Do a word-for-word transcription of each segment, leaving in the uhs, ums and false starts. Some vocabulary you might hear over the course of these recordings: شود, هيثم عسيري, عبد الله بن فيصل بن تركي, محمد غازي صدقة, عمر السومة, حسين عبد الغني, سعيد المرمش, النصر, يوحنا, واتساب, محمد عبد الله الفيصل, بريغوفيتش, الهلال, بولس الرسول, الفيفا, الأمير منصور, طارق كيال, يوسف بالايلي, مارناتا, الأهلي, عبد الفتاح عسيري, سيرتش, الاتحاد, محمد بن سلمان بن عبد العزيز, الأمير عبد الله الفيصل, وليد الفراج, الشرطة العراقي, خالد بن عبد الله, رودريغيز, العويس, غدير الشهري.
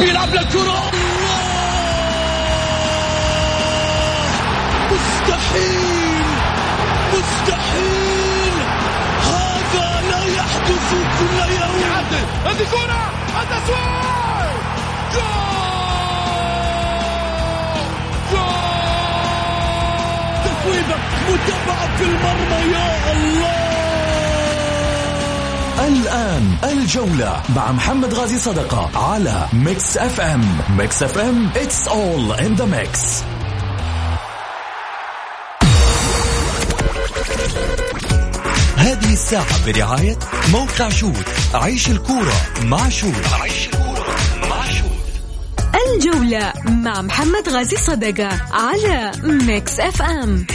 بيلعب للكرة، مستحيل مستحيل، هذا لا يحدث كل يوم. يعدل هذه كرة، التسويق، جول جول، تفويضة متابعة في المرمى، يا الله. الآن الجولة مع محمد غازي صدقة على ميكس أف أم. ميكس أف أم It's all in the mix. هذه الساعة برعاية موقع شود، عيش الكورة مع شود. الجولة مع محمد غازي صدقة على ميكس أف أم.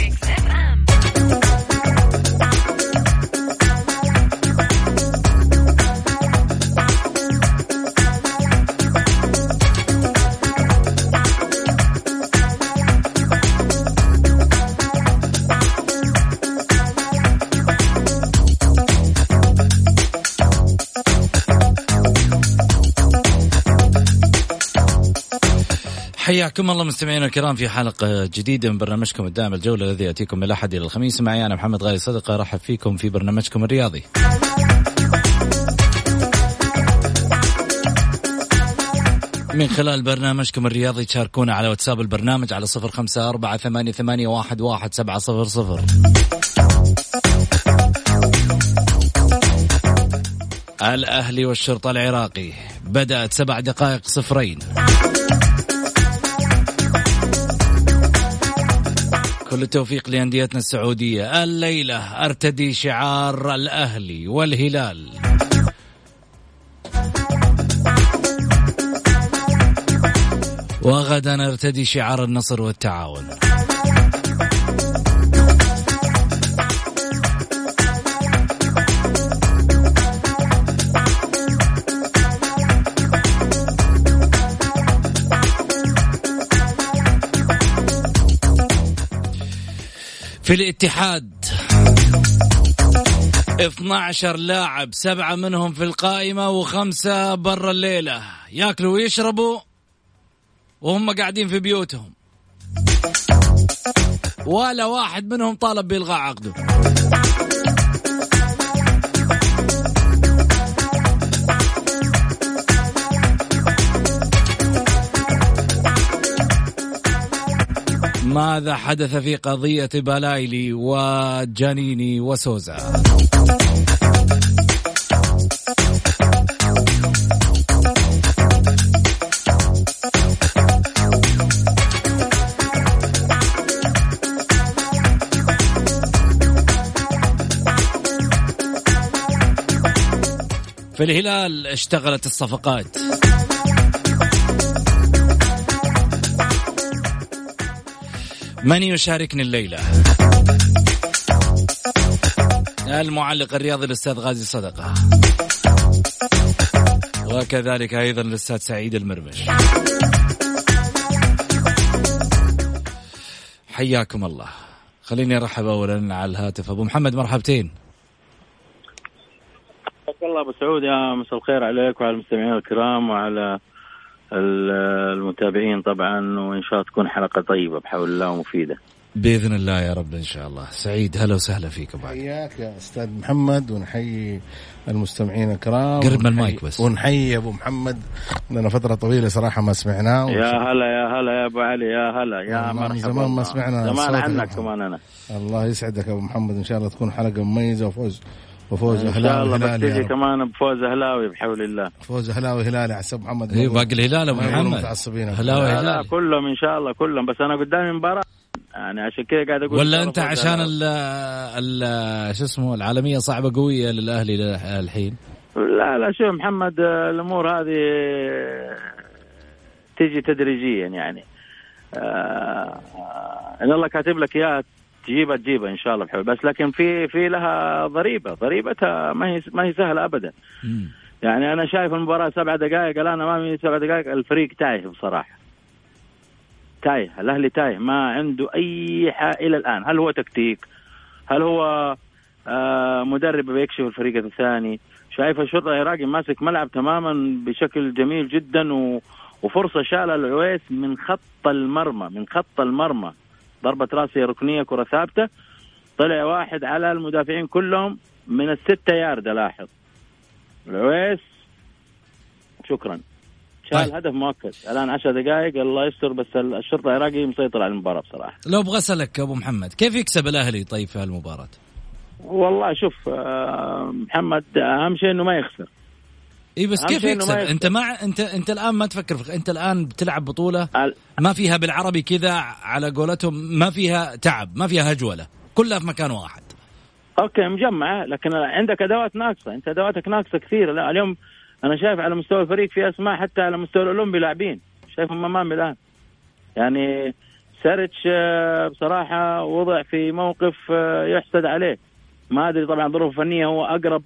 حياكم الله مستمعينا الكرام في حلقة جديدة من برنامجكم الدائم الجولة، الذي يأتيكم من الأحد إلى الخميس. معي أنا محمد غازي صدقة، أرحب فيكم في برنامجكم الرياضي. من خلال برنامجكم الرياضي تشاركونا على واتساب البرنامج على صفر خمسة أربعة ثمانية ثمانية واحد واحد سبعة صفر صفر. الأهلي والشرطة العراقي بدأت سبع دقائق صفرين. كل التوفيق لأنديتنا السعودية. الليلة ارتدي شعار الأهلي والهلال. وغدا ارتدي شعار النصر والتعاون. في الاتحاد اثنا عشر لاعب، سبعة منهم في القائمة وخمسة برا الليلة، ياكلوا ويشربوا وهم قاعدين في بيوتهم، ولا واحد منهم طالب بإلغاء عقده. ماذا حدث في قضية بالايلي وجانيني وسوزا؟ في الهلال اشتغلت الصفقات. من يشاركني الليلة؟ المعلق الرياضي الأستاذ غازي صدقة، وكذلك أيضا الأستاذ سعيد المرمش. حياكم الله. خليني أرحب أولا على الهاتف أبو محمد، مرحبتين. الله أبو سعود، يا مساء الخير عليك وعلى المستمعين الكرام وعلى المتابعين طبعا، وإن شاء الله تكون حلقة طيبة بحول الله ومفيدة بإذن الله يا رب إن شاء الله. سعيد هلا وسهلا فيك. حياك يا أستاذ محمد، ونحيي المستمعين الكرام. قرب من المايك بس. ونحيي أبو محمد، لأنه فترة طويلة صراحة ما سمعناه. يا هلا يا هلا يا أبو علي، يا هلا يا مرحبا، زمان ما سمعنا، زمان عنك كمان أنا. الله يسعدك أبو محمد، إن شاء الله تكون حلقة مميزة وفوز وفوز اهلاوي هلالي كمان، بفوز اهلاوي بحول الله، فوز اهلاوي هلالي على سب محمد. اي باقي الهلال ابو محمد اهلاوي هلالي كلهم ان شاء الله كلهم، بس انا قدامي مباراه يعني عشان كذا قاعد اقول. ولا انت عشان ال ال شو اسمه العالميه صعبه قويه للاهلي الحين؟ لا لا شوف محمد، الامور هذه تيجي تدريجيا يعني، ان الله كاتب لك اياها تجيبها تجيبها إن شاء الله بحول، بس لكن في في لها ضريبة، ضريبتها ما هي ما هي سهلة أبدا. مم. يعني أنا شايف المباراة سبع دقائق الآن أمامي، سبع دقائق الفريق تايه بصراحة، تايه الأهلي تايه، ما عنده أي حاجة إلى الآن. هل هو تكتيك؟ هل هو آه مدرب بيكشف الفريق الثاني؟ شايف الشرطة العراقي ماسك ملعب تماما بشكل جميل جدا، و وفرصة شالها العويس من خط المرمى من خط المرمى ضربة راسية ركنية كرة ثابتة، طلع واحد على المدافعين كلهم من الستة ياردة. لاحظ العويس شكرا شال هدف مؤكد. الآن عشر دقائق الله يستر، بس الشرطة العراقي مسيطر على المباراة بصراحة. لو بغسلك أبو محمد كيف يكسب الأهلي طيب في هالمباراة؟ والله شوف محمد أهم شيء إنه ما يخسر. اي بس كيف يكسب؟ انت ما انت انت الان ما تفكر في... انت الان بتلعب بطوله ما فيها بالعربي كذا على قولتهم ما فيها تعب ما فيها هجوله كلها في مكان واحد. اوكي مجمعه، لكن عندك ادوات ناقصه، انت ادواتك ناقصه كثير. لا اليوم انا شايف على مستوى الفريق في اسماء حتى على مستوى الاولمبي لاعبين شايفهم امامي الان. يعني سيرتش بصراحه وضع في موقف يحسد عليه، ما ادري طبعا ظروف فنيه هو اقرب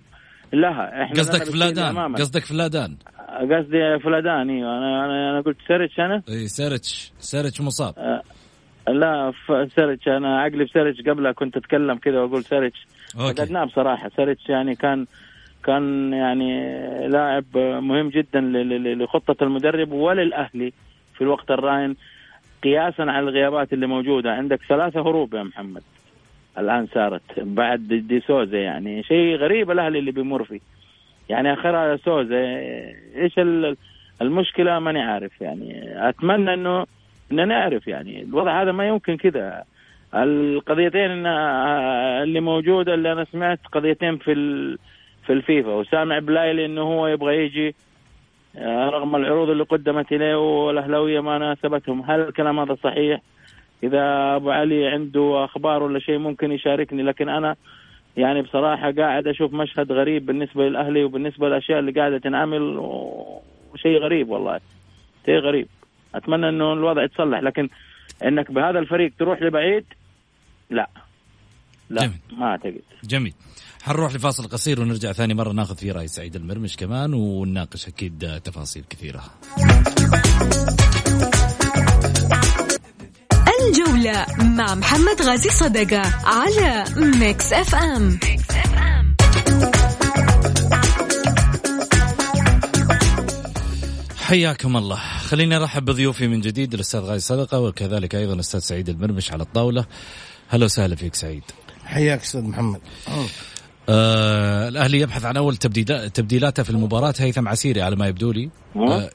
لها. احنا قصدك فلادان قصدك فلادان قصدي فلادان ايوه انا انا انا قلت سيرتش انا اي سيرتش سيرتش مصاب. أه لا سيرتش انا عقلي بسيرتش قبلها كنت اتكلم كذا واقول سيرتش قدناه بصراحه. سيرتش يعني كان كان يعني لاعب مهم جدا لخطه المدرب وللاهلي في الوقت الراهن قياسا على الغيابات اللي موجوده. عندك ثلاثه هروب يا محمد الآن صارت بعد دي سوزا، يعني شيء غريب الأهلي اللي بيمر فيه. يعني آخرها سوزا إيش المشكلة ما نعرف، يعني أتمنى إنه إنه نعرف. يعني الوضع هذا ما يمكن كذا. القضيتين اللي موجودة اللي أنا سمعت قضيتين في في الفيفا، وسامع بالايلي إنه هو يبغى يجي رغم العروض اللي قدمت إليه والأهلاوية ما ناسبتهم. هل الكلام هذا صحيح؟ إذا أبو علي عنده أخبار ولا شيء ممكن يشاركني، لكن أنا يعني بصراحة قاعد أشوف مشهد غريب بالنسبة للأهلي وبالنسبة للأشياء اللي قاعدة تنعمل، وشيء غريب والله شيء غريب. أتمنى أنه الوضع يتصلح، لكن أنك بهذا الفريق تروح لبعيد لا لا جميل. ما أعتقد. جميل، حنروح لفاصل قصير ونرجع ثاني مرة ناخذ فيه رأي سعيد المرمش كمان ونناقش أكيد تفاصيل كثيرة. الجولة مع محمد غازي صدقة على ميكس أف أم. حياكم الله، خليني أرحب بضيوفي من جديد الأستاذ غازي صدقة وكذلك أيضا الأستاذ سعيد المرمش على الطاولة. هلا وسهلا فيك سعيد. حياك أستاذ محمد. آه، الأهلي يبحث عن أول تبديلاته في المباراة. هيثم عسيري على ما يبدو لي آه،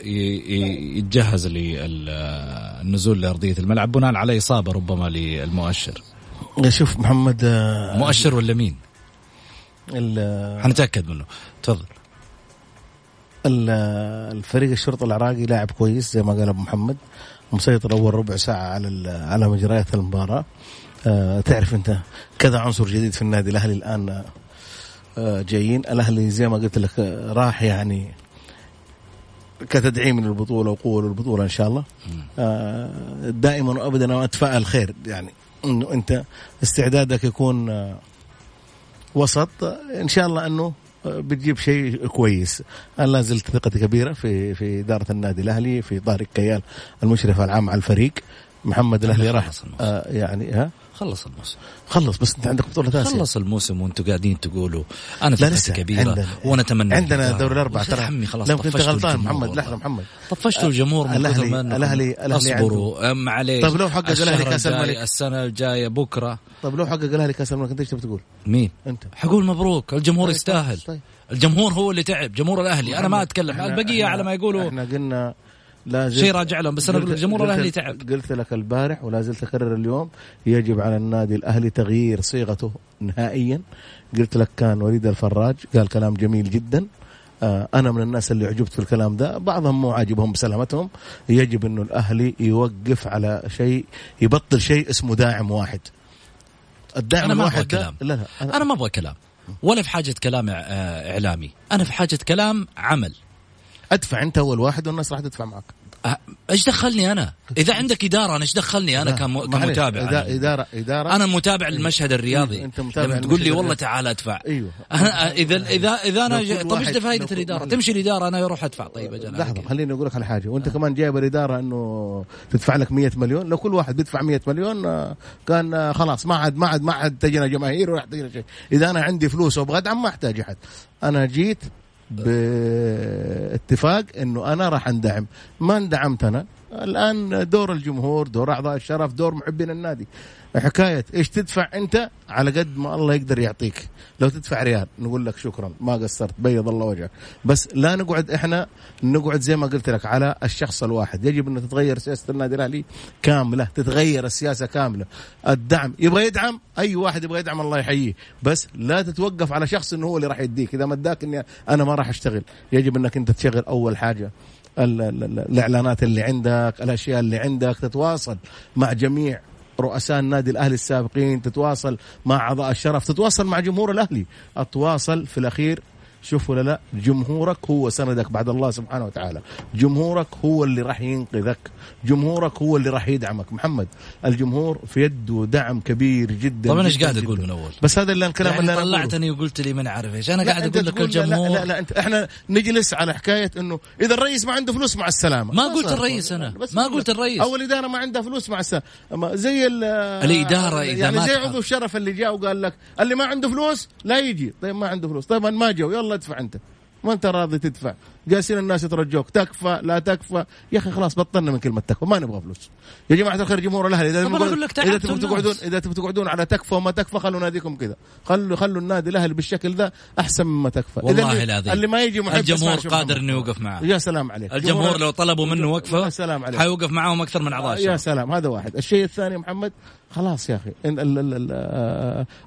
يتجهز للنزول لأرضية الملعب بناء على إصابة ربما للمؤشر. شوف محمد آه، مؤشر ولا مين؟ هنتأكد منه. تفضل. الفريق الشرطة العراقي لاعب كويس زي ما قال أبو محمد، مسيطر أول ربع ساعة على على مجريات المباراة. أه تعرف أنت كذا عنصر جديد في النادي الأهلي الآن أه جايين. الأهلي زي ما قلت لك راح يعني كتدعيم من البطولة وقوة للبطولة إن شاء الله. أه دائما وأبدا أنا أتفائل خير، يعني إنه أنت استعدادك يكون أه وسط إن شاء الله أنه بتجيب شيء كويس. أنا لا زلت ثقتي كبيرة في في إدارة النادي الأهلي، في طارق كيال المشرف العام على الفريق. محمد الأهلي راح آه يعني ها خلص الموسم خلص بس انت عندك بطولة تاسعة. خلص الموسم وانتم قاعدين تقولوا انا فرصة كبيرة وانا اتمنى. عندنا دور الاربعة ترى عمي خلاص. لو كنت غلطان محمد لحظة محمد طفشتوا الجمهور من الاهلي من الاهلي اصبروا ام عليه. طب لو حقق الاهلي كاس الملك السنة الجاية بكرة، طب لو حقق الاهلي كاس الملك انت ايش تبي تقول؟ مين انت؟ حقول مبروك الجمهور يستاهل. الجمهور هو اللي تعب، جمهور الاهلي. انا ما اتكلم البقية على ما يقولوا احنا قلنا شيء راجع لهم، بس أنا أقول الجمهور الأهلي تعب. قلت لك البارح ولا زلت أكرر اليوم، يجب على النادي الأهلي تغيير صيغته نهائيا. قلت لك كان وليد الفراج قال كلام جميل جدا، آه أنا من الناس اللي عجبت في الكلام ده، بعضهم مو عاجبهم بسلامتهم. يجب أنه الأهلي يوقف على شيء، يبطل شيء اسمه داعم واحد. الداعم أنا الواحد ده لا لا أنا, أنا ما أبغى كلام ولا في حاجة كلام إعلامي، أنا في حاجة كلام عمل. أدفع أنت أول واحد والناس راح تدفع معك. إيش دخلني أنا؟ إذا عندك إدارة أنا إيش دخلني أنا كمتابع؟ إدارة إدارة إدارة أنا متابع المشهد الرياضي. أنت متابع تقول لي والله تعال أدفع. أيوه. أنا إذا إذا إذا أنا طب إيش فائدة الإدارة؟ تمشي الإدارة أنا يروح أدفع. طيب يا جماعة لحظة خليني أقول لك على حاجة، وأنت كمان جايب الإدارة إنه تدفع لك مية مليون. لو كل واحد بيدفع مية مليون كان خلاص ما عاد ما عاد ما عاد تجينا جماهير ولا تجينا شيء. إذا أنا عندي فلوس وأبغى أدعم ما أحتاج أحد. أنا جيت باتفاق انه انا راح اندعم. ما اندعمت انا، الان دور الجمهور، دور اعضاء الشرف، دور محبين النادي. حكايه ايش تدفع انت على قد ما الله يقدر يعطيك. لو تدفع ريال نقول لك شكرا ما قصرت، بيض الله وجهك، بس لا نقعد احنا نقعد زي ما قلت لك على الشخص الواحد. يجب انه تتغير سياسه النادي الاهلي كامله، تتغير السياسه كامله. الدعم يبغى يدعم، اي واحد يبغى يدعم الله يحييه، بس لا تتوقف على شخص انه هو اللي راح يديك. اذا ما اداك اني انا ما راح اشتغل، يجب انك انت تشغل اول حاجه الإعلانات اللي عندك، الأشياء اللي عندك، تتواصل مع جميع رؤساء النادي الأهلي السابقين، تتواصل مع أعضاء الشرف، تتواصل مع جمهور الأهلي. أتواصل في الأخير، شوفوا لا جمهورك هو سندك بعد الله سبحانه وتعالى، جمهورك هو اللي راح ينقذك، جمهورك هو اللي راح يدعمك. محمد الجمهور في يده دعم كبير جدا. طبعا ايش قاعد اقول من اول؟ بس هذا اللي الكلام اللي انا طلعتني وقلت لي من عارف ايش انا قاعد اقول لك. الجمهور لا لا, لا انت احنا نجلس على حكايه انه اذا الرئيس ما عنده فلوس مع السلامه. ما قلت الرئيس، انا ما قلت الرئيس، اول اداره ما عندها فلوس مع السلامه، زي الاداره اذا يعني ما زي عضو الشرف اللي جاء وقال لك اللي ما عنده فلوس لا يجي. طيب ما عنده فلوس، طيب ما جاء، يلا ادفع انت، ما انت راضي تدفع، جالسين الناس يترجوك تكفى لا تكفى. يا اخي خلاص بطلنا من كلمه تكفى، ما نبغى فلوس يا جماعه الخير. جمهور الاهلي اذا اذا تبغوا تقعدون اذا تبغوا تقعدون على تكفى وما تكفى خلوا ناديكم كذا، خلوا خلوا النادي الاهلي بالشكل ذا احسن مما تكفى. والله العظيم اللي ما يجي محب الجمهور قادر انه يوقف معاه. يا سلام عليك، الجمهور لو طلبوا منه وقفه حيوقف معاهم اكثر من اعضاء الشرف. يا سلام، هذا واحد. الشيء الثاني محمد، خلاص يا اخي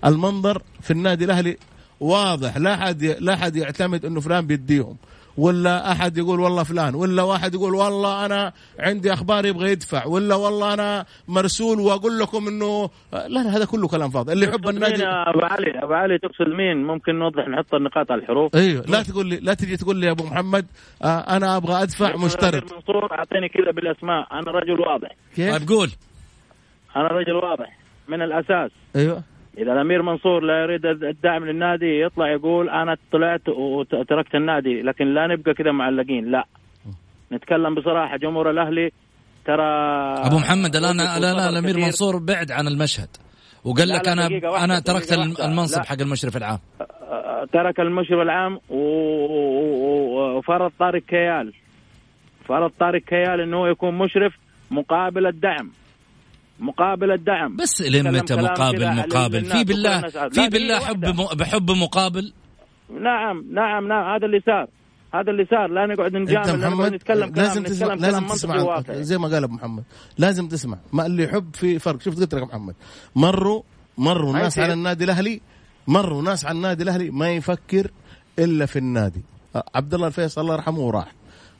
المنظر في النادي الاهلي واضح، لا أحد لا أحد يعتمد إنه فلان بيديهم، ولا أحد يقول والله فلان، ولا واحد يقول والله أنا عندي أخبار يبغى يدفع، ولا والله أنا مرسول وأقول لكم إنه لا لا، هذا كله كلام فاضي. اللي يحب النادي أبو علي أبو علي تقصد مين؟ ممكن نوضح، نحط النقاط على الحروف. أيوه، لا تقول لي لا تجي تقول لي يا أبو محمد أنا أبغى أدفع مشترك. منصور أعطيني كذا بالأسماء، أنا رجل واضح. كيف؟ قول أنا رجل واضح من الأساس. أيوه، إذا الأمير منصور لا يريد الدعم للنادي يطلع يقول أنا طلعت وتركت النادي، لكن لا نبقى كذا معلقين. لا نتكلم بصراحة، جمهور الأهلي ترى أبو محمد الآن لا لا الأمير منصور بعد عن المشهد وقال لك أنا أنا تركت المنصب حق المشرف العام، ترك المشرف العام وفرض طارق كيال فرض طارق كيال إنه يكون مشرف مقابل الدعم مقابل الدعم بس لمتى؟ مقابل مقابل في بالله في بالله حب بحب مقابل. نعم نعم نعم، هذا اللي صار هذا اللي صار لا نقعد نجامل، نتكلم لازم تسمع لازم تسمع زي ما قال ابو محمد، لازم تسمع ما اللي يحب. في فرق، شفت قلت لك محمد، مروا مروا ناس على النادي الاهلي مروا ناس على النادي الاهلي ما يفكر الا في النادي. عبد الله الفيصل الله يرحمه وراح،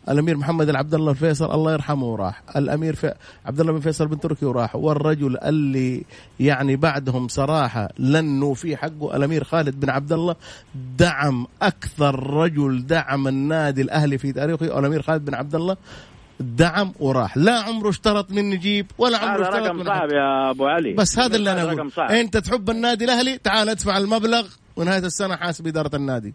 الأمير محمد عبد الله الفيصل الله يرحمه وراح، الأمير ف... عبد الله بن فيصل بن تركي وراح، والرجل اللي يعني بعدهم صراحة لأنه في حقه الأمير خالد بن عبد الله، دعم أكثر رجل دعم النادي الأهلي في تاريخه الأمير خالد بن عبد الله، دعم وراح. لا عمره اشترط من نجيب ولا عمره اشترط من هذا رقم صعب يا أبو علي. بس هذا اللي أنا أقول، أنت تحب النادي الأهلي تعال ادفع المبلغ ونهاية السنة حاسب إدارة النادي.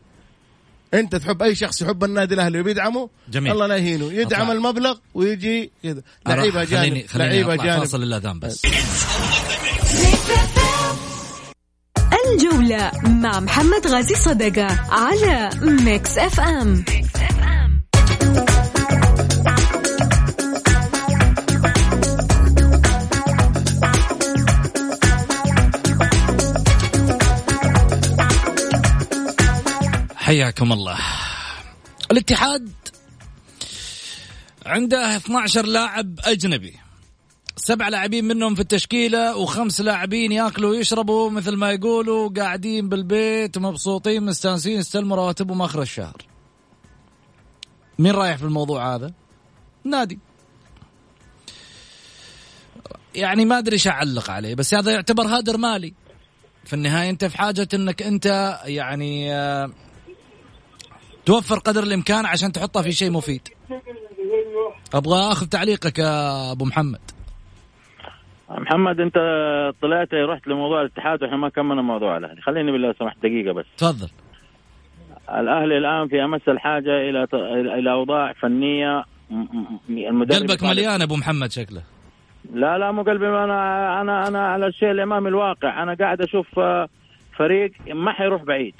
انت تحب اي شخص يحب النادي الاهلي وبيدعمه جميل، الله لا يهينه، يدعم أطلع المبلغ ويجي كذا لعيبه جانب لعيبه جانب توصل للاذان. بس الجوله مع محمد غازي صدقه على ميكس أف أم. حياكم الله. الاتحاد عنده اثنا عشر لاعب أجنبي، سبع لاعبين منهم في التشكيلة وخمس لاعبين يأكلوا ويشربوا مثل ما يقولوا، قاعدين بالبيت مبسوطين مستانسين، استلموا رواتبهم آخر الشهر. مين رايح في الموضوع هذا؟ نادي، يعني ما أدري شو أعلق عليه، بس هذا يعتبر هدر مالي في النهاية. أنت في حاجة أنك أنت يعني توفر قدر الإمكان عشان تحطها في شيء مفيد. أبغى أخذ تعليقك يا أبو محمد. محمد أنت طلعت رحت لموضوع الاتحاد وإحنا ما كملنا موضوع الأهلي، خليني بالله سمحت دقيقة بس. تفضل. الأهلي الآن في أمس الحاجة إلى إلى أوضاع فنية. المدرب قلبك مليان أبو محمد شكله. لا لا مو قلبي، أنا أنا أنا على الشيء الأمام الواقع. أنا قاعد أشوف فريق ما حيروح بعيد،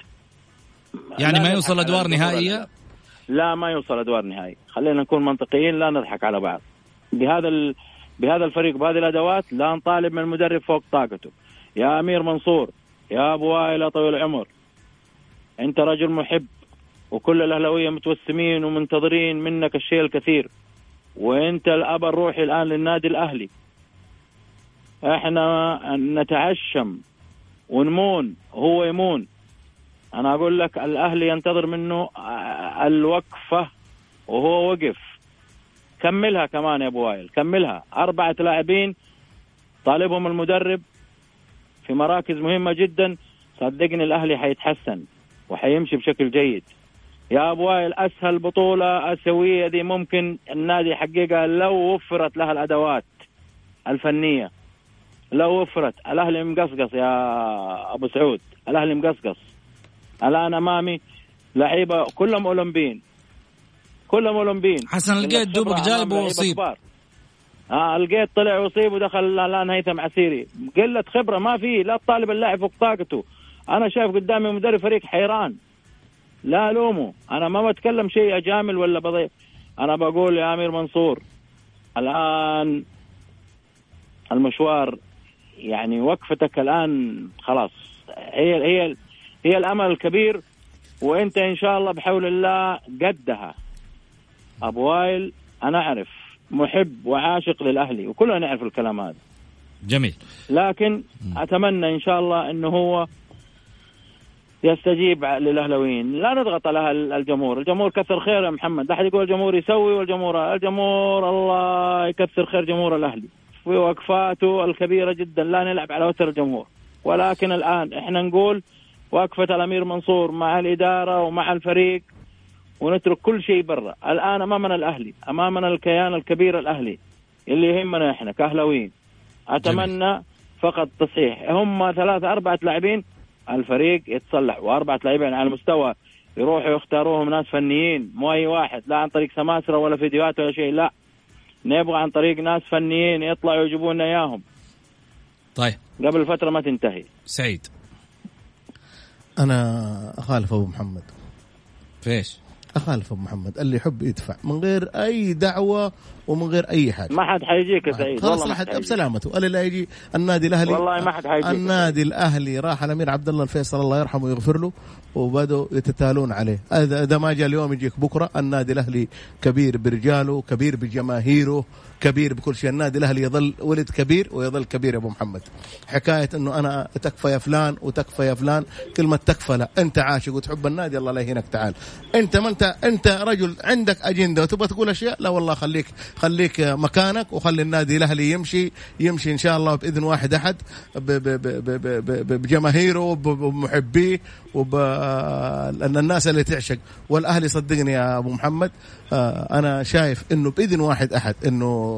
يعني ما يوصل أدوار نهائية؟ لا ما يوصل أدوار نهائية، خلينا نكون منطقيين، لا نضحك على بعض. بهذا ال... بهذا الفريق بهذه الأدوات لا نطالب من المدرب فوق طاقته. يا أمير منصور، يا أبو وائل طويل العمر، أنت رجل محب وكل الأهلاوية متوسمين ومنتظرين منك الشيء الكثير، وأنت الأب الروحي الآن للنادي الأهلي. احنا نتعشم ونمون، هو يمون. أنا أقول لك الأهلي ينتظر منه الوقفة وهو وقف. كملها كمان يا أبو وائل، كملها. أربعة لاعبين طالبهم المدرب في مراكز مهمة جدا، صدقني الأهلي حيتحسن وحيمشي بشكل جيد. يا أبو وائل أسهل بطولة آسيوية دي ممكن النادي يحققها لو وفرت لها الأدوات الفنية، لو وفرت. الأهلي مقصقص يا أبو سعود، الأهلي مقصقص. الآن أمامي لعيبة كلهم أولمبيين، كلهم أولمبيين. حسن لقيت دوبك جالب وصيب، آه لقيت طلع وصيب ودخل الآن هيثم عسيري. قلة خبرة ما فيه، لا تطالب اللاعب فوق طاقته. أنا شايف قدامي مدرب فريق حيران، لا ألومه. أنا ما بتكلم شيء أجامل ولا بضيف، أنا بقول يا أمير منصور الآن المشوار، يعني وقفتك الآن خلاص، هي هي هي الأمل الكبير، وأنت إن شاء الله بحول الله قدها. أبو وائل أنا أعرف محب وعاشق للأهلي وكلنا نعرف الكلام هذا جميل، لكن أتمنى إن شاء الله إنه هو يستجيب للأهلويين. لا نضغط على الجمهور، الجمهور كثر خير يا محمد، لا أحد يقول الجمهور يسوي، والجمهور الجمهور الله يكثر خير جمهور الأهلي في وقفاته الكبيرة جدا. لا نلعب على وتر الجمهور، ولكن الآن إحنا نقول وقفة الأمير منصور مع الإدارة ومع الفريق، ونترك كل شيء برا. الآن أمامنا الأهلي، أمامنا الكيان الكبير الأهلي اللي يهمنا إحنا كأهلويين. أتمنى جميل. فقط تصحيح، هم ثلاثة أربعة لاعبين الفريق يتصلح، وأربعة لاعبين على المستوى يروحوا يختاروهم ناس فنيين، مو أي واحد، لا عن طريق سماسرة ولا فيديوهات ولا شيء، لا نبغى عن طريق ناس فنيين يطلعوا يجيبون لنا إياهم. طيب قبل الفترة ما تنتهي. سعيد أنا أخالف أبو محمد. فيش؟ أخالف أبو محمد، اللي يحب يدفع من غير أي دعوة ومن غير أي حاجة. ما حد حيجيك يا سعيد، خلاص ما حد بسلامته. اللي لا يجي النادي الأهلي، والله ما حد حيجيك. النادي الأهلي راح الأمير عبد الله الفيصل الله يرحمه ويغفر له، وبدوا يتتالون عليه. إذا ما جاء اليوم يجيك بكرة. النادي الأهلي كبير برجاله، كبير بجماهيره، كبير بكل شيء. النادي الأهلي يظل ولد كبير ويظل كبير يا أبو محمد. حكاية أنه أنا تكفى يا فلان وتكفى يا فلان، كلمة تكفى لا. أنت عاشق وتحب النادي، الله لا يهينك، تعال. أنت ما أنت أنت رجل عندك أجندة وتبغى تقول أشياء، لا والله خليك خليك مكانك، وخلي النادي الأهلي يمشي يمشي إن شاء الله بإذن واحد أحد، بجماهيره بمحبيه وبالناس اللي تعشق. والأهلي صدقني يا أبو محمد أنا شايف إنه بإذن واحد أحد إنه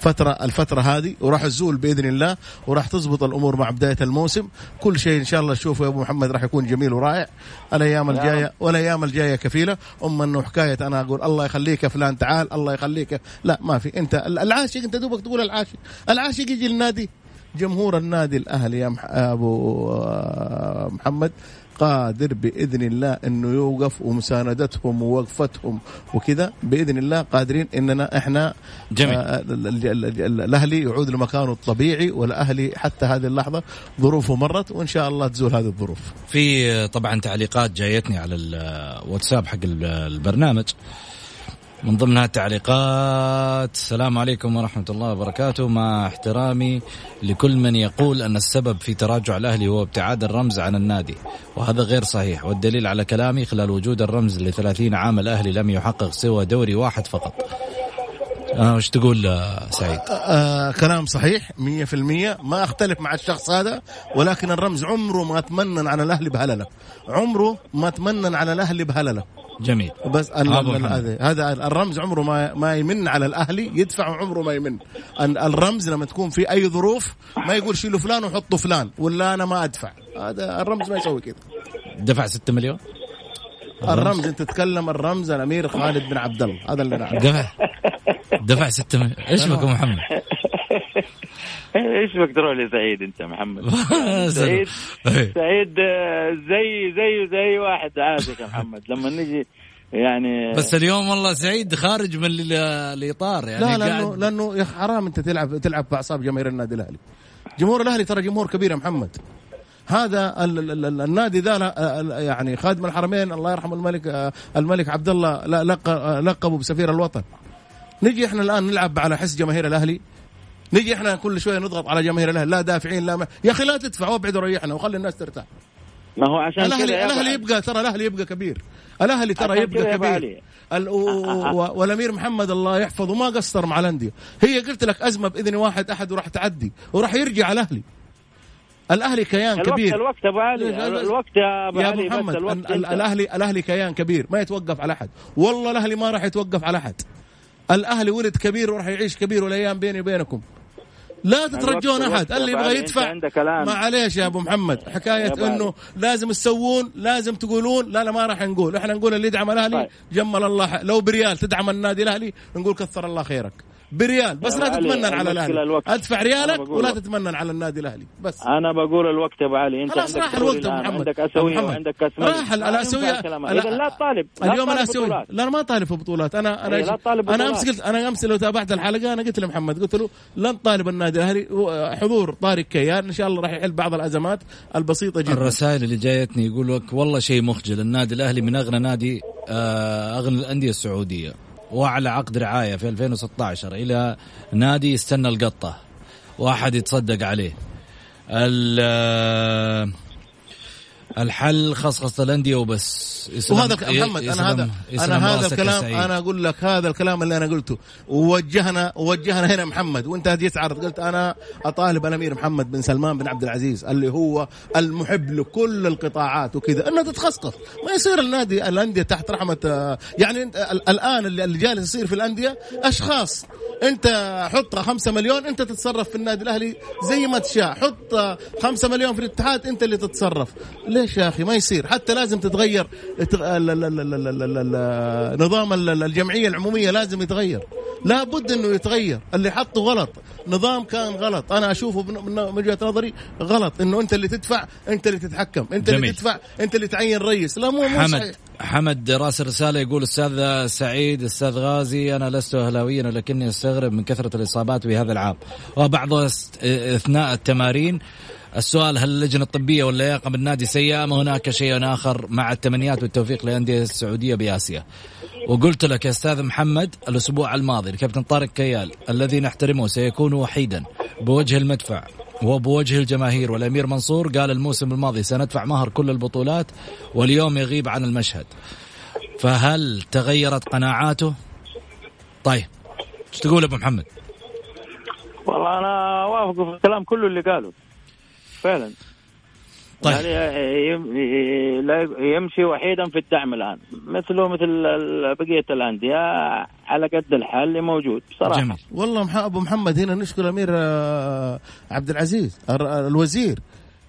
فترة الفترة هذه وراح تزول بإذن الله، وراح تزبط الأمور مع بداية الموسم. كل شيء إن شاء الله تشوفه يا أبو محمد راح يكون جميل ورائع الأيام الجاية، والأيام الجاية كفيلة. أما إنه حكاية أنا أقول الله يخليك فلان تعال الله يخليك، لا ما في. أنت العاشق، أنت دوبك تقول العاشق العاشق يجي النادي. جمهور النادي الأهلي يا أبو محمد قادر بإذن الله أنه يوقف، ومساندتهم ووقفتهم وكذا بإذن الله قادرين أننا إحنا جميل. الأهلي يعود لمكانه الطبيعي، والأهلي حتى هذه اللحظة ظروفه مرت، وإن شاء الله تزول هذه الظروف. في طبعا تعليقات جايتني على الواتساب حق البرنامج، من ضمنها التعليقات: السلام عليكم ورحمة الله وبركاته، مع احترامي لكل من يقول أن السبب في تراجع الأهلي هو ابتعاد الرمز عن النادي، وهذا غير صحيح. والدليل على كلامي خلال وجود الرمز لثلاثين عام الأهلي لم يحقق سوى دوري واحد فقط. أنا وش تقول سعيد؟ آه كلام صحيح مية في المية، ما أختلف مع الشخص هذا، ولكن الرمز عمره ما تمنن على الأهلي بهللة، عمره ما تمنن على الأهلي بهللة. جميل. بس هذا الرمز عمره ما ما يمن على الأهلي يدفع، عمره ما يمن. الرمز لما تكون في أي ظروف ما يقول شيلوا فلان وحطوا فلان ولا أنا ما أدفع، هذا الرمز ما يسوي كده. دفع ستة مليون الرمز، أنت تتكلم الرمز الأمير خالد بن عبد الله، هذا اللي أنا عارف. دفع دفع ستة مليون. إيش بكم محمد؟ ايش بقدر اقول لسعيد انت محمد؟ سعيد سعيد زي زي زي واحد عادي يا محمد لما نجي يعني. بس اليوم والله سعيد خارج من الاطار يعني. لا لانه لانه يا حرام انت تلعب تلعب باعصاب جماهير النادي الاهلي. جمهور الاهلي ترى جمهور كبير يا محمد. هذا ال ال ال النادي ذا يعني خادم الحرمين الله يرحمه الملك الملك عبد الله لقبه بسفير الوطن. نجي احنا الان نلعب على حس جماهير الاهلي، نجي احنا كل شويه نضغط على جماهير الاهلي، لا دافعين لا م... يا اخي لا تدفعوا، ابعدوا ريحنا وخلي الناس ترتاح. ما هو عشان الاهلي الاهلي يبقى ترى الاهلي يبقى كبير، الاهلي ترى يبقى كبير. ال... والامير محمد الله يحفظه ما قصر مع الانديه. هي قلت لك ازمه باذن واحد احد وراح تعدي وراح يرجع الاهلي. الاهلي كيان الوقت كبير. الوقت ابو علي الوقت يا ابو علي محمد. الوقت الاهلي الاهلي كيان كبير ما يتوقف على احد، والله الاهلي ما راح يتوقف على احد. الاهلي ولد كبير وراح يعيش كبير، والايام بيني وبينكم لا تترجون احد. اللي يبغى يدفع معليش يا ابو محمد، حكايه انه لازم تسوون لازم تقولون لا لا ما راح نقول، احنا نقول اللي يدعم الاهلي جمل الله. لو بريال تدعم النادي الاهلي نقول كثر الله خيرك بريال، بس لا تتمنن على الاهلي، ادفع ريالك ولا تتمنن على النادي الاهلي. بس انا بقول الوقت ابو علي انت خلاص راح الوقت ابو محمد، عندك اسويه وعندك اسماء راح الاسويه. اذا لا طالب اليوم انا اسوي، لا ما طالب في بطولات. انا انا انا امس قلت، انا امس لو تابعت الحلقه انا قلت لمحمد قلت له لن طالب النادي الاهلي حضور طارق كيال ان شاء الله راح يحل بعض الازمات البسيطه جدا. الرسائل اللي جايتني يقول لك والله شيء مخجل، النادي الاهلي من اغنى نادي اغنى الانديه السعوديه وعلى عقد رعاية في ألفين وستة عشر إلى نادي يستنى القطة واحد يتصدق عليه. الحل خصخصة الأندية وبس. وهذا محمد أنا هذا أنا هذا الكلام أنا أقول لك، هذا الكلام اللي أنا قلته ووجهنا ووجهنا هنا محمد، وأنت جيت عرض قلت أنا أطالب الأمير محمد بن سلمان بن عبد العزيز اللي هو المحب لكل القطاعات وكذا أنه تتخصص، ما يصير النادي الأندية تحت رحمة يعني. الآن اللي جالس يصير في الأندية أشخاص، أنت حط خمسة مليون أنت تتصرف في النادي الأهلي زي ما تشاء، حط خمسة مليون في الاتحاد أنت اللي تتصرف. ليش يا أخي ما يصير؟ حتى لازم تتغير نظام الجمعية العمومية، لازم يتغير، لا بد أنه يتغير. اللي حطه غلط، نظام كان غلط، أنا أشوفه من وجهة نظري غلط، أنه أنت اللي تدفع أنت اللي تتحكم، أنت جميل. اللي تدفع أنت اللي تعين رئيس. لا مو حمد صحيح. حمد راس رسالة يقول أستاذ سعيد أستاذ غازي أنا لست أهلاويا ولكني أستغرب من كثرة الإصابات بهذا العام وبعض أثناء التمارين. السؤال هل اللجنة الطبية واللياقة بالنادي سيئة أم هناك شيء آخر مع التمنيات والتوفيق للأندية السعودية بآسيا؟ وقلت لك يا أستاذ محمد الأسبوع الماضي الكابتن طارق كيال الذي نحترمه سيكون وحيدا بوجه المدفع وبوجه الجماهير، والأمير منصور قال الموسم الماضي سندفع مهر كل البطولات واليوم يغيب عن المشهد، فهل تغيرت قناعاته؟ طيب ايش تقول أبو محمد؟ والله أنا وافق في الكلام كله اللي قاله فعلا. طيب. يعني يمشي وحيدا في الدعم الآن مثله مثل بقية الأندية على قد الحل موجود بصراحة. جميل. والله أبو محمد هنا نشكر الأمير عبد العزيز الوزير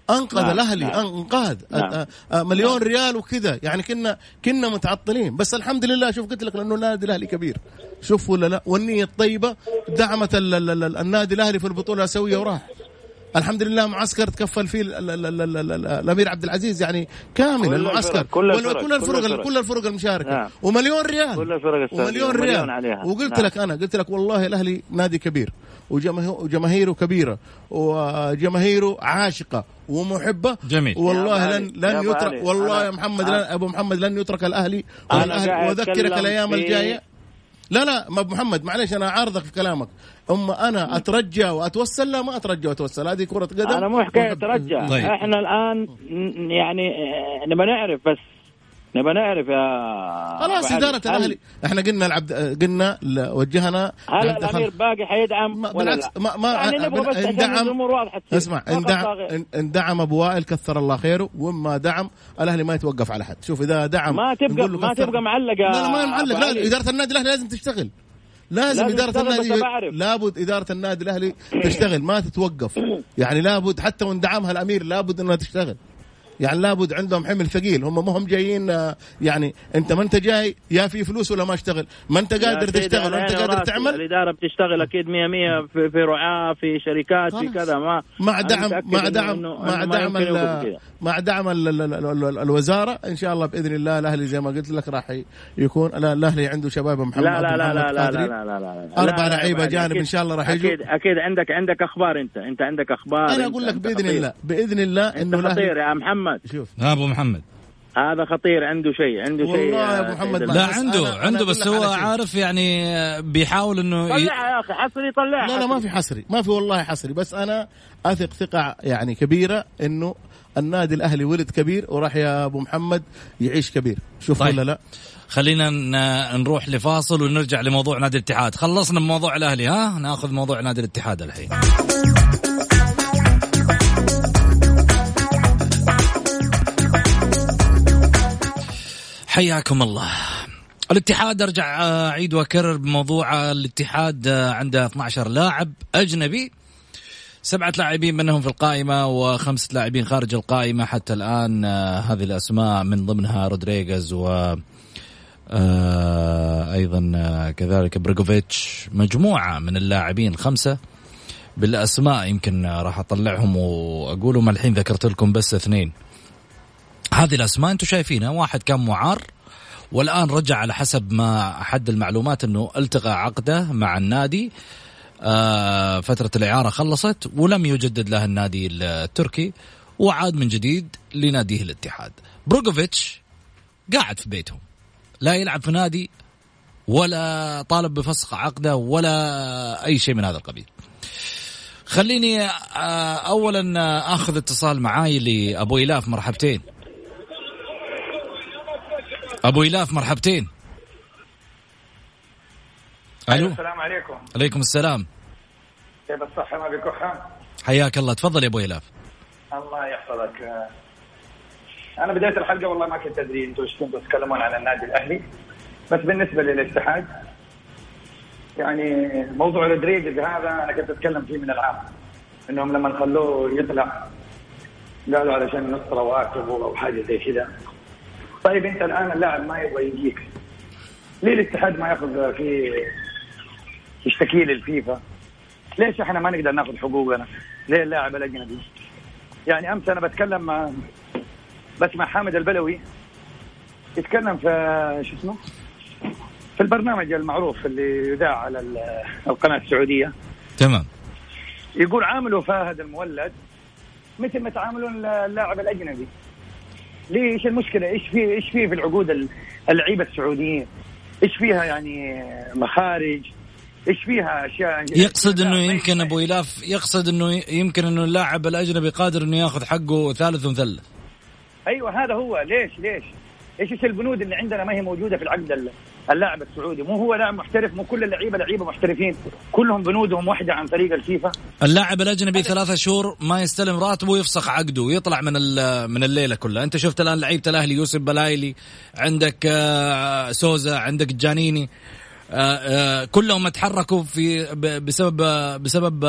أنقذ نعم. الأهلي نعم. أنقذ نعم. مليون نعم. ريال وكذا يعني كنا كنا متعطلين، بس الحمد لله. شوف قلت لك لأنه النادي الأهلي كبير، شوف ولا لا، والنية الطيبة دعمت النادي الأهلي في البطولة الآسيوية وراح الحمد لله. معسكر تكفل فيه الأمير عبد العزيز يعني كامل المعسكر، كل الفرق كل الفرق كل الفرق المشاركة نعم. ومليون ريال ومليون ريال عليها. وقلت نعم. لك أنا قلت لك والله الأهلي نادي كبير وجماهيره كبيرة وجماهيره عاشقة ومحبة. جميل. والله لن لن يترك، والله يا محمد لن أبو محمد لن يترك الأهلي والأهلي. وذكرك الأيام الجاية. لا لا ما ابو محمد معليش انا عارضك في كلامك. اما انا اترجى واتوسل؟ لا ما اترجى واتوسل، هذه كرة قدم. انا مو حكاية اترجى، احنا الان يعني نبى نعرف، بس نبى نعرف يا خلاص ادارة الاهلي. احنا قلنا العبد قلنا وجهنا هل الامير باقي حيدعم ولا لا؟ ما ما يعني ندعم اسمع ندعم ابو وائل كثر الله خيره، وما دعم الاهلي ما يتوقف على حد. شوف اذا دعم ما تبقى ما تبقى معلقه. لا ما معلق، لا اداره النادي الاهلي لازم تشتغل، لازم إدارة النادي لابد إدارة النادي الأهلي تشتغل ما تتوقف يعني لابد، حتى وندعمها الأمير لابد أنها تشتغل. يعني لابد عندهم حمل ثقيل. هم مهم جايين يعني انت ما انت جاي يا في فلوس ولا ما اشتغل، ما انت قادر تشتغل ولا انت قادر تعمل. الاداره بتشتغل اكيد مية مية في, في رعاه في شركات في كذا، ما مع دعم مع دعم مع دعم مع دعم الوزاره ان شاء الله باذن الله. الاهلي زي ما قلت لك راح يكون الاهلي عنده شباب محمد لا لا لا لا لا لا لا اربع لعيبه جانب ان شاء الله راح يجوا. اكيد اكيد عندك عندك اخبار، انت انت عندك اخبار. انا اقول لك باذن الله باذن الله انه خطير يا محمد. شوف ابو محمد هذا خطير، عنده شيء عنده شيء والله يا ابو محمد. لا عنده أنا عنده أنا بس هو عارف يعني بيحاول انه طلع يا اخي حصري طلع. لا لا ما في حصري، ما في والله حصري، بس انا اثق ثقة يعني كبيرة انه النادي الاهلي ولد كبير وراح يا ابو محمد يعيش كبير. شوف طيب. ولا لا خلينا نروح لفاصل ونرجع لموضوع نادي الاتحاد. خلصنا من موضوع الاهلي، ها ناخذ موضوع نادي الاتحاد الحين. حياكم الله. الاتحاد أرجع أعيد وأكرر بموضوع الاتحاد، عنده اثنا عشر لاعب أجنبي، سبعة لاعبين منهم في القائمة وخمسة لاعبين خارج القائمة حتى الآن. هذه الأسماء من ضمنها رودريغيز و أيضا كذلك بريغوفيتش، مجموعة من اللاعبين خمسة بالأسماء يمكن راح أطلعهم وأقولهم الحين، ذكرت لكم بس اثنين. هذه الأسماء أنتوا شايفينها، واحد كان معار والآن رجع على حسب ما حد المعلومات أنه التقى عقده مع النادي، آه فترة الإعارة خلصت ولم يجدد لها النادي التركي وعاد من جديد لناديه الاتحاد. بروغوفيتش قاعد في بيتهم لا يلعب في نادي ولا طالب بفسخ عقده ولا أي شيء من هذا القبيل. خليني آه أولا أخذ اتصال معاي لأبو إلاف. مرحبتين أبو إلاف. مرحبتين. ألو. السلام عليكم. عليكم السلام. كيف الصحة ما بكحة؟ حياك الله، تفضل يا أبو إلاف. الله يحفظك. أنا بداية الحلقة والله ما كنت أدري أنتوا إيش كنتوا تتكلمون على النادي الأهلي، بس بالنسبة للاتحاد يعني موضوع رودريغيز هذا أنا كنت أتكلم فيه من العام، إنهم لما نخلوه يطلع قالوا علشان نصر واكب أو حاجة زي كذا. طيب انت الان اللاعب ما يبغى يجيك، ليه الاتحاد ما ياخذ في يشتكي للفيفا؟ ليش احنا ما نقدر ناخذ حقوقنا؟ ليه اللاعب الاجنبي؟ يعني امس انا بتكلم مع بسمة حامد البلوي، يتكلم في شو اسمه في البرنامج المعروف اللي يذاع على القناه السعوديه، تمام، يقول عاملوا فهد المولد مثل ما تعاملون اللاعب الاجنبي. ليه؟ إيش المشكلة؟ إيش فيه إيش فيه في العقود اللعيبة السعوديين؟ إيش فيها يعني مخارج؟ إيش فيها أشياء؟ يقصد إنه يمكن أبو إلاف يقصد إنه يمكن إنه اللاعب الأجنبي قادر إنه يأخذ حقه ثالث ومثلث. أيوة هذا هو. ليش ليش إيش إيش البنود اللي عندنا ما هي موجودة في العقد اللاعب السعودي؟ مو هو لاعب محترف، مو كل اللعيبة لعيبة محترفين كلهم بنودهم واحدة عن طريق الفيفا. اللاعب الأجنبي ثلاثة شهور ما يستلم راتبه يفسخ عقده ويطلع من من الليلة كلها. أنت شفت الآن لعيبة الأهلي يوسف بالايلي، عندك سوزا، عندك جانيني، كلهم اتحركوا في بسبب بسبب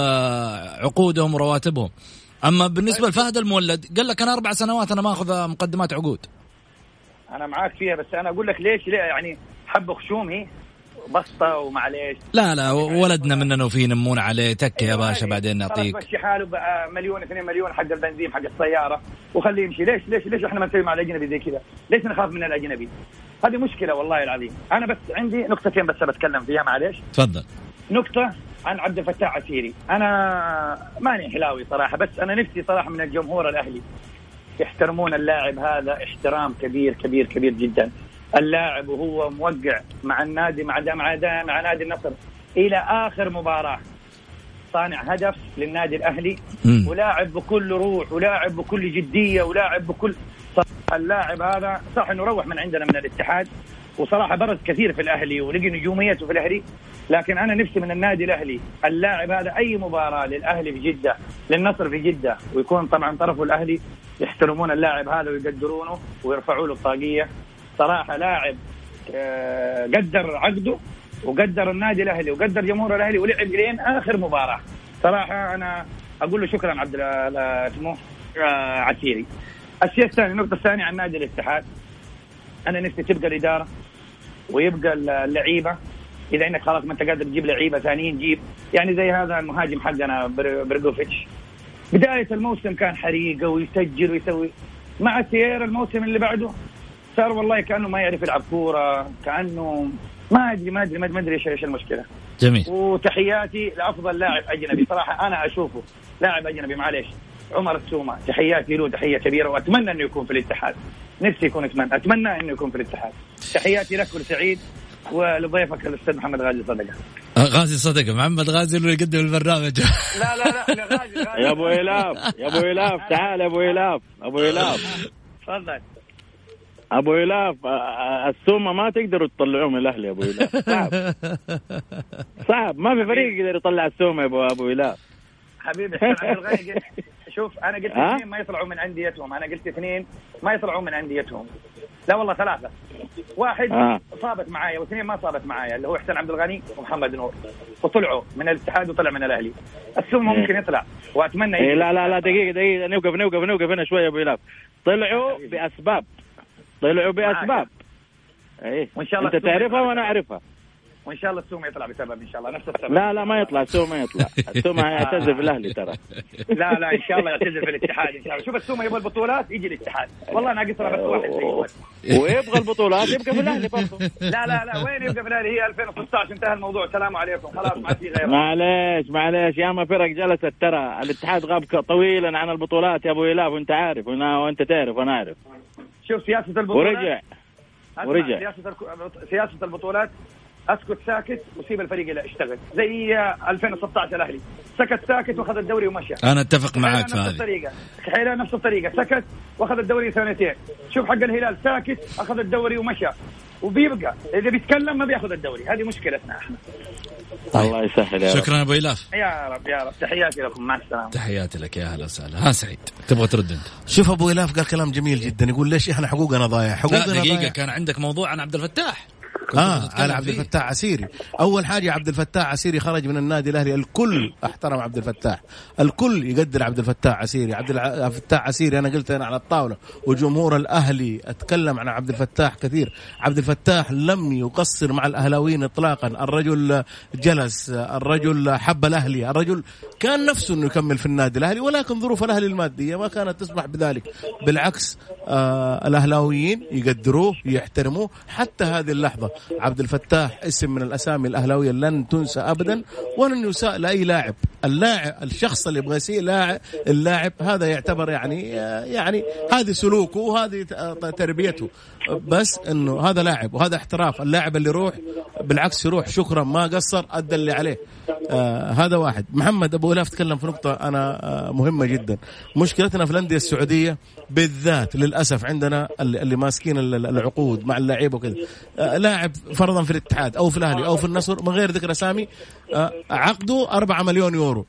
عقودهم ورواتبهم. أما بالنسبة لفهد المولد قال لك أنا أربع سنوات أنا ما أخذ مقدمات عقود. أنا معاك فيها، بس أنا أقول لك ليش ليه يعني حب خشومي بسطة ومعليش. لا لا ولدنا مننا وفيه نمون عليه تك يا باشا بعدين نعطيك. مشي حاله مليون اثنين مليون حق البنزين حق السيارة وخليه يمشي. ليش ليش ليش إحنا ما نسوي مع الأجنبي زي كذا؟ ليش نخاف من الأجنبي؟ هذه مشكلة والله العظيم. أنا بس عندي نقطتين بس بتكلم فيها معليش. تفضل. نقطة عن عبد الفتاح عسيري. أنا ماني حلاوي صراحة، بس أنا نفسي صراحة من الجمهور الأهلي يحترمون اللاعب هذا احترام كبير كبير كبير جدا. اللاعب وهو موقع مع النادي مع دعم عدان مع نادي النصر إلى آخر مباراة صانع هدف للنادي الأهلي، ولاعب بكل روح ولاعب بكل جدية ولاعب بكل. اللاعب هذا صح إنه روح من عندنا من الاتحاد، وصراحة برز كثير في الأهلي ولقي نجوميته في الأهلي، لكن أنا نفسي من النادي الأهلي اللاعب هذا أي مباراة للأهلي في جدة للنصر في جدة ويكون طبعا طرفه الأهلي يحترمون اللاعب هذا ويقدرونه ويرفعوا له الطاقية. صراحة لاعب قدر عقده وقدر النادي الأهلي وقدر جمهور الأهلي ولعب لين آخر مباراة. صراحة أنا أقول له شكرا عبد الله عسيري. الشيء الثاني، النقطة الثانية عن نادي الاتحاد، أنا نفسي تبقى الإدارة ويبقى اللعيبة، إذا إنك خلاص ما أنت قادر تجيب لعيبة ثانيين جيب، يعني زي هذا المهاجم حقنا بريغوفيتش، بداية الموسم كان حريقة ويسجل ويسوي، مع سيير الموسم اللي بعده صار والله كأنه ما يعرف يلعب كورة، كأنه ما أدري ما أدري ما أدري إيش إيش المشكلة. جميل. وتحياتي لأفضل لاعب أجنبي صراحة أنا أشوفه لاعب أجنبي معليش، عمر السومة، تحياتي له تحية كبيرة، وأتمنى أنه يكون في الاتحاد، نفسي يكون، أتمنى أتمنى أنه يكون في الاتحاد. تحياتي لك ولسعيد ولضيفك الأستاذ محمد غازي صدقة. غازي صدقة محمد غازي اللي يقدم البرنامج. لا لا لا, لا غازي, غازي يا أبو إلاف يا أبو إلاف تعال يا أبو إلاف أبو إلاف تفضل أبو إلاف. السومة ما تقدروا تطلعوه من الأهلي يا أبو إلاف، صعب صعب، ما في فريق يقدر يطلع السومة يا أبو إلاف حبيبي. شوف أنا قلت أه؟ اثنين ما يطلعوا من أنديتهم، أنا قلت اثنين ما يطلعوا من أنديتهم، لا والله ثلاثة، واحد أه. صابت معايا واثنين ما صابت معايا، اللي هو حسين عبد الغني ومحمد نور، وطلعوا من الاتحاد وطلع من الأهلي. السومة إيه. ممكن يطلع وأتمنى إيه. لا لا لا دقيقة دقيقة نوقف نوقف نوقف هنا شوية أبو إلاف. طلعوا بأسباب طلعوا بأسباب إيه وإن شاء الله أنت تعرفها وأنا أعرفها، وإن شاء الله السومة يطلع بسبب إن شاء الله نفس السبب. لا لا ما يطلع السومة، يطلع السومة يعتزل في الأهلي ترى. لا لا إن شاء الله يعتزل في الاتحاد إن شاء الله. شوف السومة يبغى البطولات يجي الاتحاد، والله ناقصنا بس واحد زي ويبغى البطولات يبقى في الأهلي برضه. لا لا لا وين يبقى في الأهلي، هي ألفين وخمسة عشر انتهى الموضوع، سلام عليكم خلاص ما في غيره. معليش معليش يا ما فرق جلست ترى، الاتحاد غاب طويلا عن البطولات يا أبو إلاف وأنت عارف وأنت تعرف وأنا أعرف. شوف سياسة البطولات ورجع ورجع سياسة سياسة البطولات اسكت ساكت وسيب الفريق اللي اشتغل، زي ألفين وستة عشر الاهلي سكت ساكت واخذ الدوري ومشى. انا اتفق معاك في هذه الطريقه، الحيله نفس الطريقه سكت واخذ الدوري سنتين. شوف حق الهلال ساكت اخذ الدوري ومشى وبيبقى، اذا بيتكلم ما بياخذ الدوري، هذه مشكلتنا احنا. طيب. الله يسهل يا رب. شكرا ابو إلاف يا رب يا رب. تحياتي لكم مع السلامه. تحياتي لك يا اهلا وسهلا. ها سعيد تبغى ترد انت؟ شوف ابو إلاف قال كلام جميل جدا، يقول ليش احنا حقوقنا ضايعه حقوقنا ضايعه دقيقه ضايع. كان عندك موضوع عن عبد الفتاح آه على عبد الفتاح عسيري. أول حاجة عبد الفتاح عسيري خرج من النادي الأهلي، الكل احترم عبد الفتاح، الكل يقدر عبد الفتاح عسيري. عبد الفتاح عسيري أنا قلت أنا على الطاولة وجمهور الأهلي أتكلم عن عبد الفتاح كثير، عبد الفتاح لم يقصر مع الأهلاويين إطلاقا، الرجل جلس، الرجل حب الأهلي، الرجل كان نفسه أنه يكمل في النادي الأهلي، ولكن ظروف الأهلي المادية ما كانت تسمح بذلك. بالعكس آه الأهلاويين يقدروه يحترموه حتى هذه اللحظة. عبد الفتاح اسم من الأسامي الأهلاوية لن تنسى أبدا ولن يساء لأي لاعب. اللاعب الشخص اللي يبغى يصير لاعب، اللاعب هذا يعتبر يعني يعني هذه سلوكه وهذه تربيته، بس إنه هذا لاعب وهذا احتراف. اللاعب اللي يروح بالعكس يروح شكرا ما قصر أدى اللي عليه. آه هذا واحد. محمد أبو إلاف تكلم في نقطة أنا آه مهمة جدا، مشكلتنا في الأندية السعودية بالذات للأسف عندنا اللي ماسكين العقود مع اللاعب وكذا، آه لاعب فرضا في الاتحاد أو في الأهلي أو في النصر من غير ذكر أسامي آه عقده أربعة مليون يورو.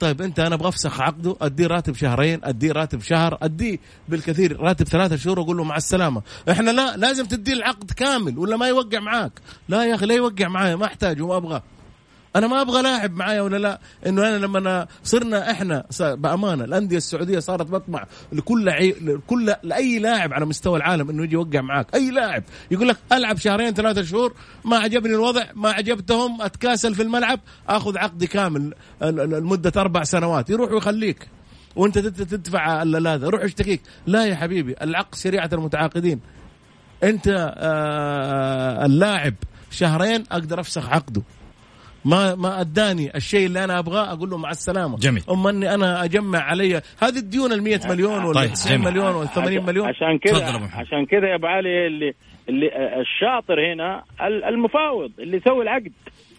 طيب أنت أنا أبغى أفسخ عقده، أدي راتب شهرين، أدي راتب شهر، أدي بالكثير راتب ثلاثة شهور وأقول له مع السلامة. إحنا لا، لازم تدي العقد كامل ولا ما يوقع معاك. لا يا أخي لا يوقع معايا، ما أحتاجه وما أبغاه، أنا ما أبغى لاعب معايا ولا لا. إنه أنا لما أنا صرنا إحنا بأمانة الأندية السعودية صارت بطمع لكل عي... لكل لأي لاعب على مستوى العالم إنه يجي يوقع معاك. أي لاعب يقول لك ألعب شهرين ثلاثة شهور ما عجبني الوضع، ما عجبتهم، أتكاسل في الملعب، أخذ عقد كامل لمدة أربع سنوات يروح ويخليك وأنت تدفع لا هذا روح اشتكيك. لا يا حبيبي، العقد شريعة المتعاقدين. أنت اللاعب شهرين أقدر أفسخ عقده، ما ما اداني الشيء اللي انا ابغاه اقول له مع السلامه. جميل. ام اني انا اجمع علي هذه الديون ال100 مليون ولا تسعين طيب. مليون ولا ثمانين مليون. عشان كذا عشان كذا يا ابو علي اللي, اللي الشاطر هنا المفاوض اللي يسوي العقد.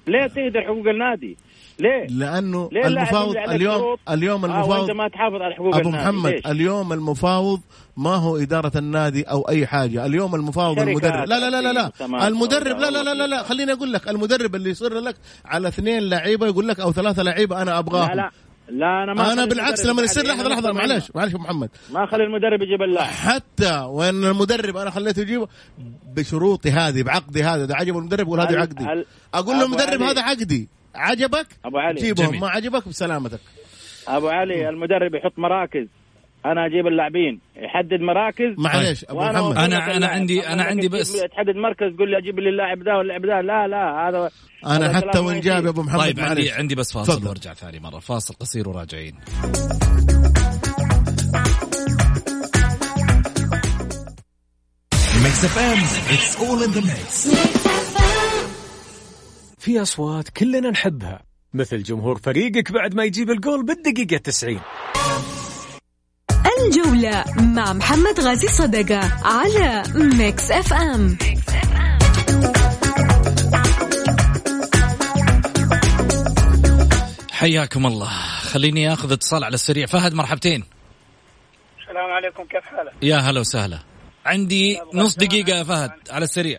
ليه تهدر حقوق النادي؟ ليه؟ لانه ليه المفاوض اليوم اليوم المفاوض آه ما تحافظ على حقوق ابو النادي. محمد ليش؟ اليوم المفاوض ما هو إدارة النادي أو أي حاجة، اليوم المفاوض المدرب. لا لا لا لا لا المدرب لا لا لا لا خليني أقول لك، المدرب اللي يصر لك على اثنين لعيبة يقول لك أو ثلاثة لعيبة أنا أبغاهم. لا لا لا أنا ما أنا بالعكس لما يصير لحظة لحظة معلش معلش محمد ما خلي المدرب يجيب اللاعب، حتى وإن المدرب أنا خليته يجيبه بشروطي هذه بعقدي هذا. ده عجب المدرب يقول هذه عقدي، أقول له المدرب هذا عقدي، عجبك جيبهم ما عجبك بسلامتك. أبو علي المدرب يحط مراكز انا اجيب اللاعبين يحدد مراكز. معليش ابو محمد انا انا عندي انا عندي بس تحدد مركز قول لي اجيب لي اللاعب ذا واللاعب ذا. لا لا هذا انا حتى وين جاب ابو محمد. طيب عندي عندي بس فاصل صدر. وارجع ثاني مره فاصل قصير وراجعين. ميكس أف أم It's all in the mix. في أصوات كلنا نحبها مثل جمهور فريقك بعد ما يجيب الجول بالدقيقة تسعين. الجولة مع محمد غازي صدقة على ميكس أف أم. حياكم الله. خليني أخذ اتصال على السريع. فهد مرحبتين. السلام عليكم كيف حالك؟ يا هلا وسهلا. عندي نص دقيقة يا فهد على السريع.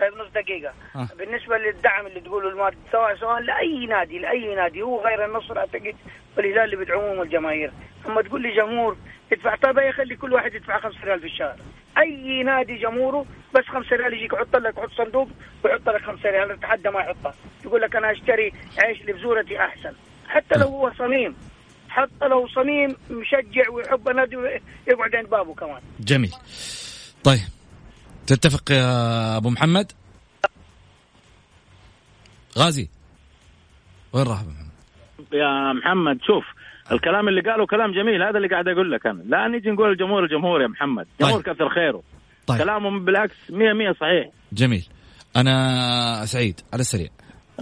طيب نص دقيقة آه. بالنسبة للدعم اللي تقوله المادي سواء سواء لأي نادي لأي نادي هو غير النصر أعتقد والهلال اللي بيدعموهم الجماهير. أما تقول لي جمهور يدفع طيب يخلي كل واحد يدفع خمس ريال في الشهر. أي نادي جمهوره بس خمس ريال يجيك يحط لك حط صندوق ويحط لك خمس ريال الاتحاد ما يحطها. يقول لك أنا أشتري عيش اللي بزورتي أحسن. حتى لو هو صميم حتى لو صميم مشجع ويحب النادي يبعد عند بابه كمان. جميل. طيب تتفق يا أبو محمد؟ غازي وين راح أبو محمد؟ يا محمد شوف الكلام اللي قاله كلام جميل هذا اللي قاعد أقول لك أنا. لا نيجي نقول الجمهور الجمهور يا محمد جمهور طيب. كثر خيره طيب. كلامهم بالعكس مية مية صحيح. جميل. أنا سعيد على السريع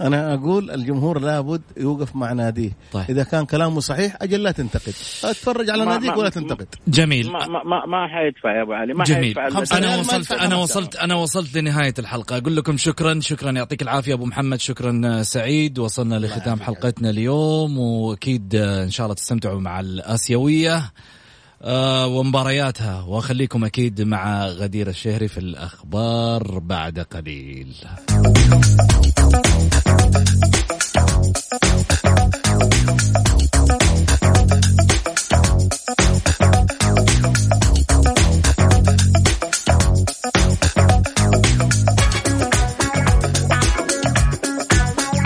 أنا أقول الجمهور لابد يوقف مع ناديه طيب. إذا كان كلامه صحيح أجل لا تنتقد أتفرج على ناديك ولا تنتقد. جميل. ما ما ما حيدفع يا أبو علي ما حيدفع. أنا وصلت أنا وصلت أنا وصلت لنهاية الحلقة. أقول لكم شكرا شكرا يعطيك العافية أبو محمد. شكرا سعيد. وصلنا لختام حلقتنا اليوم وأكيد إن شاء الله تستمتعوا مع الآسيوية ومبارياتها وأخليكم أكيد مع غدير الشهري في الأخبار بعد قليل.